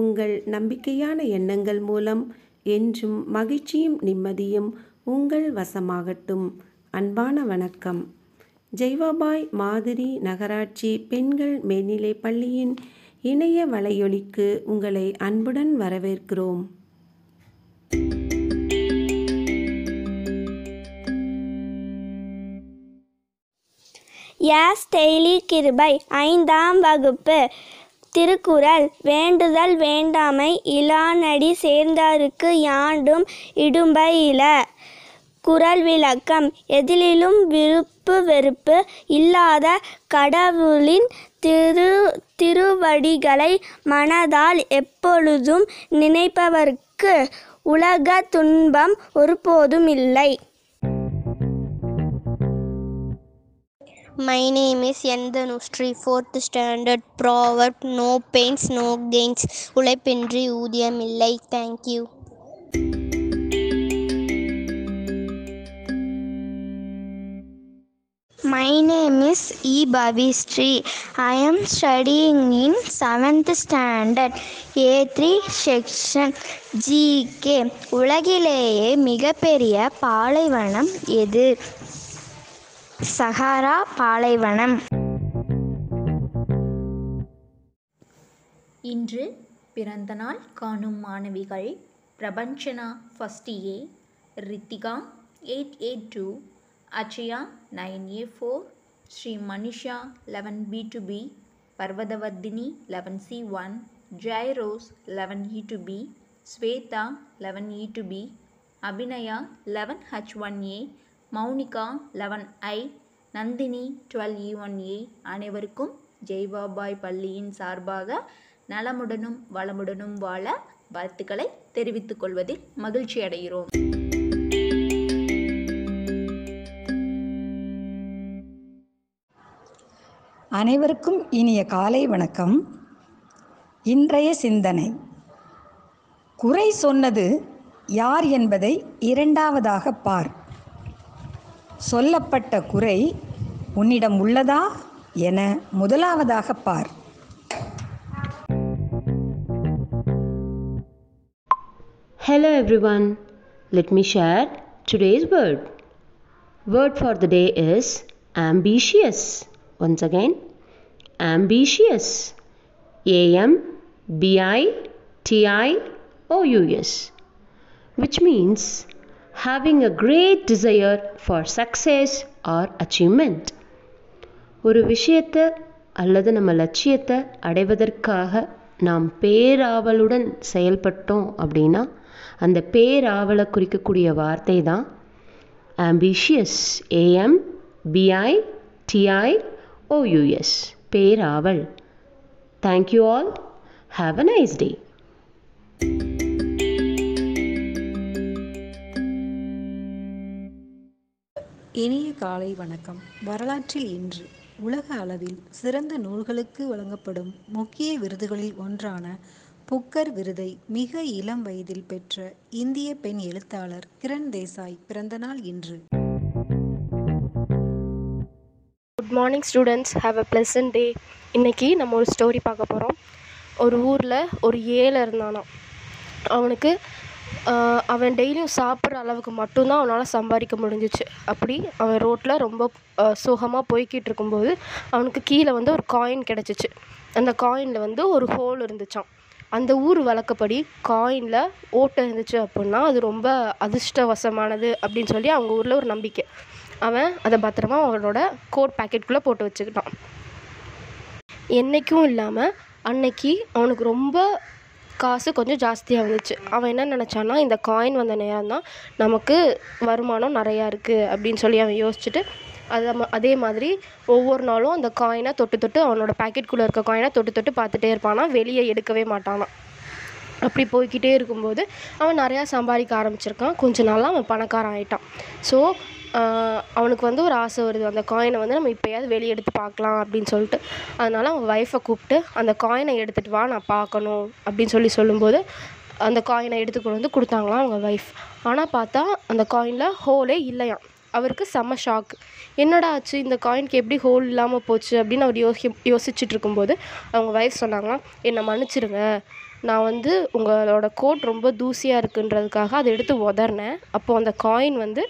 உங்கள் நம்பிக்கையான எண்ணங்கள் மூலம் என்றும் மகிழ்ச்சியும் நிம்மதியும் உங்கள் வசமாகட்டும். அன்பான வணக்கம். ஜெய்வாபாய் மாதிரி நகராட்சி பெண்கள் மேல்நிலைப் பள்ளியின் இணைய வலையொலிக்கு உங்களை அன்புடன் வரவேற்கிறோம். யாஸ் டெய்லி கிருபை 5ஆம் வகுப்பு திருக்குறள் வேண்டுதல் வேண்டாமை இலானடி சேர்ந்தாருக்கு யாண்டும் இடும்பை இல. குறள் விளக்கம்: எதிலும் விருப்பு வெறுப்பு இல்லாத கடவுளின் திருவடிகளை மனதால் எப்பொழுதும் நினைப்பவர்க்கு உலக துன்பம் ஒருபோதும் இல்லை. My name is Yandanushri, 4th standard. Proverb: no pains, no gains. உழைப்பின்றி ஊதியம் இல்லை. Thank you. My name is E. Bhavistri. I am studying in 7th standard, A3 section, GK. உலகிலேயே மிகப்பெரிய பாலைவனம் எது? சஹாரா பாலைவனம். இன்று பிறந்த நாள் காணும் மாணவிகள்: பிரபஞ்சனா 1A, Ritika 8A2, அச்சயா 9A4, Sri Manisha 11B2B, Parvathavardhini 11C1, ஜெயரோஸ் 11E2B, Shweta 11E2B, Abhinaya 11H1A, Mounika 11I, Nandini 12E1A. அனைவருக்கும் ஜெய்வாபாய் பள்ளியின் சார்பாக நலமுடனும் வளமுடனும் வாழ வாழ்த்துக்களை தெரிவித்துக் கொள்வதில் மகிழ்ச்சி அடைகிறோம். அனைவருக்கும் இனிய காலை வணக்கம். இன்றைய சிந்தனை: குறை சொன்னது யார் என்பதை இரண்டாவதாக பார். சொல்லப்பட்ட குறை உன்னிடம் உள்ளதா என முதலாவதாக பார். Hello everyone. Let me share today's word. Word for the day is ambitious. Once again, ambitious. AMBITIOUS, which means having a great desire for success or achievement. ஒரு விஷயத்தை அல்லது நம்ம லட்சியத்தை அடைவதற்காக நாம் பேராவலுடன் செயல்பட்டோம் அப்படின்னா அந்த பேராவலை குறிக்கக்கூடிய வார்த்தை தான் ambitious. AMBITIOUS, பேராவல். Thank you all. Have a nice day. இனிய காலை வணக்கம். வரலாற்றில் இன்று உலக அளவில் சிறந்த நூல்களுக்கு வழங்கப்படும் முக்கிய விருதுகளில் ஒன்றான புக்கர் விருதை மிக இளம் வயதில் பெற்ற இந்திய பெண் எழுத்தாளர் கிரண் தேசாய் பிறந்த நாள் இன்று. Good morning students. Have a pleasant day. இன்னைக்கு நம்ம ஒரு ஸ்டோரி பார்க்க போகிறோம். ஒரு ஊரில் ஒரு ஏழை இருந்தானா. அவன் டெய்லியும் சாப்பிட்ற அளவுக்கு மட்டும்தான் அவனால் சம்பாதிக்க முடிஞ்சிச்சு. அப்படி அவன் ரோட்டில் ரொம்ப சுகமாக போய்கிட்டு இருக்கும்போது அவனுக்கு கீழே ஒரு காயின் கிடச்சிச்சு. அந்த காயினில் ஒரு ஹோல் இருந்துச்சான். அந்த ஊர் வழக்கப்படி காயினில் ஓட்டை இருந்துச்சு அப்படின்னா அது ரொம்ப அதிர்ஷ்டவசமானது அப்படின்னு சொல்லி அவங்க ஊரில் ஒரு நம்பிக்கை. அவன் அதை பத்திரமா அவனோட கோட் பேக்கெட்டுக்குள்ளே போட்டு வச்சுக்கிட்டான். என்றைக்கும் இல்லாமல் அன்னைக்கு அவனுக்கு ரொம்ப காசு கொஞ்சம் ஜாஸ்தியாக வந்துச்சு. அவன் என்ன நினச்சான்னா, இந்த காயின் வந்த நேரம் தான் நமக்கு வருமானம் நிறையா இருக்குது அப்படின்னு சொல்லி அவன் யோசிச்சுட்டு அதே மாதிரி ஒவ்வொரு நாளும் அந்த காயினை தொட்டு அவனோட பேக்கெட்குள்ளே இருக்க காயினை தொட்டு பார்த்துட்டே இருப்பானா. வெளியே எடுக்கவே மாட்டானான். அப்படி போய்கிட்டே இருக்கும்போது அவன் நிறையா சம்பாதிக்க ஆரம்பிச்சிருக்கான். கொஞ்ச நாளாக அவன் பணக்காரன் ஆகிட்டான். ஸோ அவனுக்கு ஒரு ஆசை வருது, அந்த காயினை நம்ம இப்போயாவது வெளியே எடுத்து பார்க்கலாம் அப்படின்னு சொல்லிட்டு. அதனால் அவன் ஒய்ஃபை கூப்பிட்டு அந்த காயினை எடுத்துகிட்டு வா, நான் பார்க்கணும் அப்படின்னு சொல்லும்போது அந்த காயினை எடுத்து கொண்டு கொடுத்தாங்களாம் அவங்க ஒய்ஃப். ஆனால் பார்த்தா அந்த காயினில் ஹோலே இல்லையாம். அவருக்கு செம ஷாக். என்னடா ஆச்சு, இந்த காயினுக்கு எப்படி ஹோல் இல்லாமல் போச்சு அப்படின்னு அவர் யோசிச்சுட்ருக்கும்போது அவங்க வைஃப் சொன்னாங்களாம், என்னை மன்னிச்சிடுங்க, நான் வந்து உங்களோட கோட் ரொம்ப தூசியாக இருக்குன்றதுக்காக அதை எடுத்து உதறினேன், அப்போது அந்த காயின் வந்து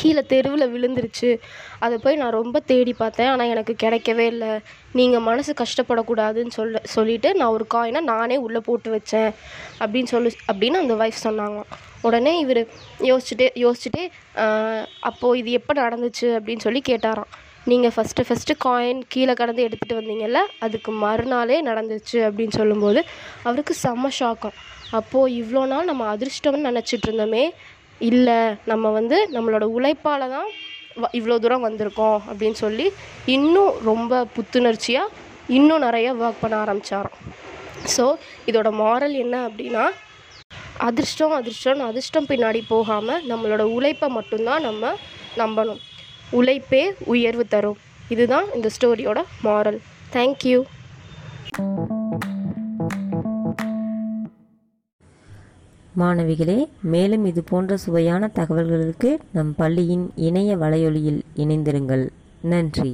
கீழே தெருவில் விழுந்துருச்சு, அதை போய் நான் ரொம்ப தேடி பார்த்தேன் ஆனால் எனக்கு கிடைக்கவே இல்லை, நீங்கள் மனசு கஷ்டப்படக்கூடாதுன்னு சொல்லிவிட்டு நான் ஒரு காயினை நானே உள்ளே போட்டு வச்சேன் அப்படின்னு அந்த வைஃப் சொன்னாங்க. உடனே இவர் யோசிச்சுட்டே அப்போது இது எப்போ நடந்துச்சு அப்படின்னு சொல்லி கேட்டாராம். நீங்கள் ஃபஸ்ட்டு காயின் கீழே கடந்து எடுத்துகிட்டு வந்தீங்கல்ல, அதுக்கு மறுநாளே நடந்துச்சு அப்படின்னு சொல்லும்போது அவருக்கு செம்ம ஷாக்கம். அப்போது இவ்வளோ நாள் நம்ம அதிர்ஷ்டம்னு நினச்சிட்டு இருந்தோமே, இல்லை நம்ம வந்து நம்மளோட உழைப்பால் தான் இவ்வளோ தூரம் வந்திருக்கோம் அப்படின்னு சொல்லி இன்னும் ரொம்ப புத்துணர்ச்சியாக இன்னும் நிறைய ஒர்க் பண்ண ஆரம்பித்தாராம். ஸோ இதோட மாரல் என்ன அப்படின்னா, அதிர்ஷ்டம் பின்னாடி போகாமல் நம்மளோட உழைப்பை மட்டும்தான் நம்ம நம்பணும். உழைப்பே உயர்வு தரும். இதுதான் இந்த ஸ்டோரியோட மாரல். தேங்க்யூ. மாணவிகளே, மேலும் இது போன்ற சுவையான தகவல்களுக்கு நம் பள்ளியின் இணைய வலையொலியில் இணைந்திருங்கள். நன்றி.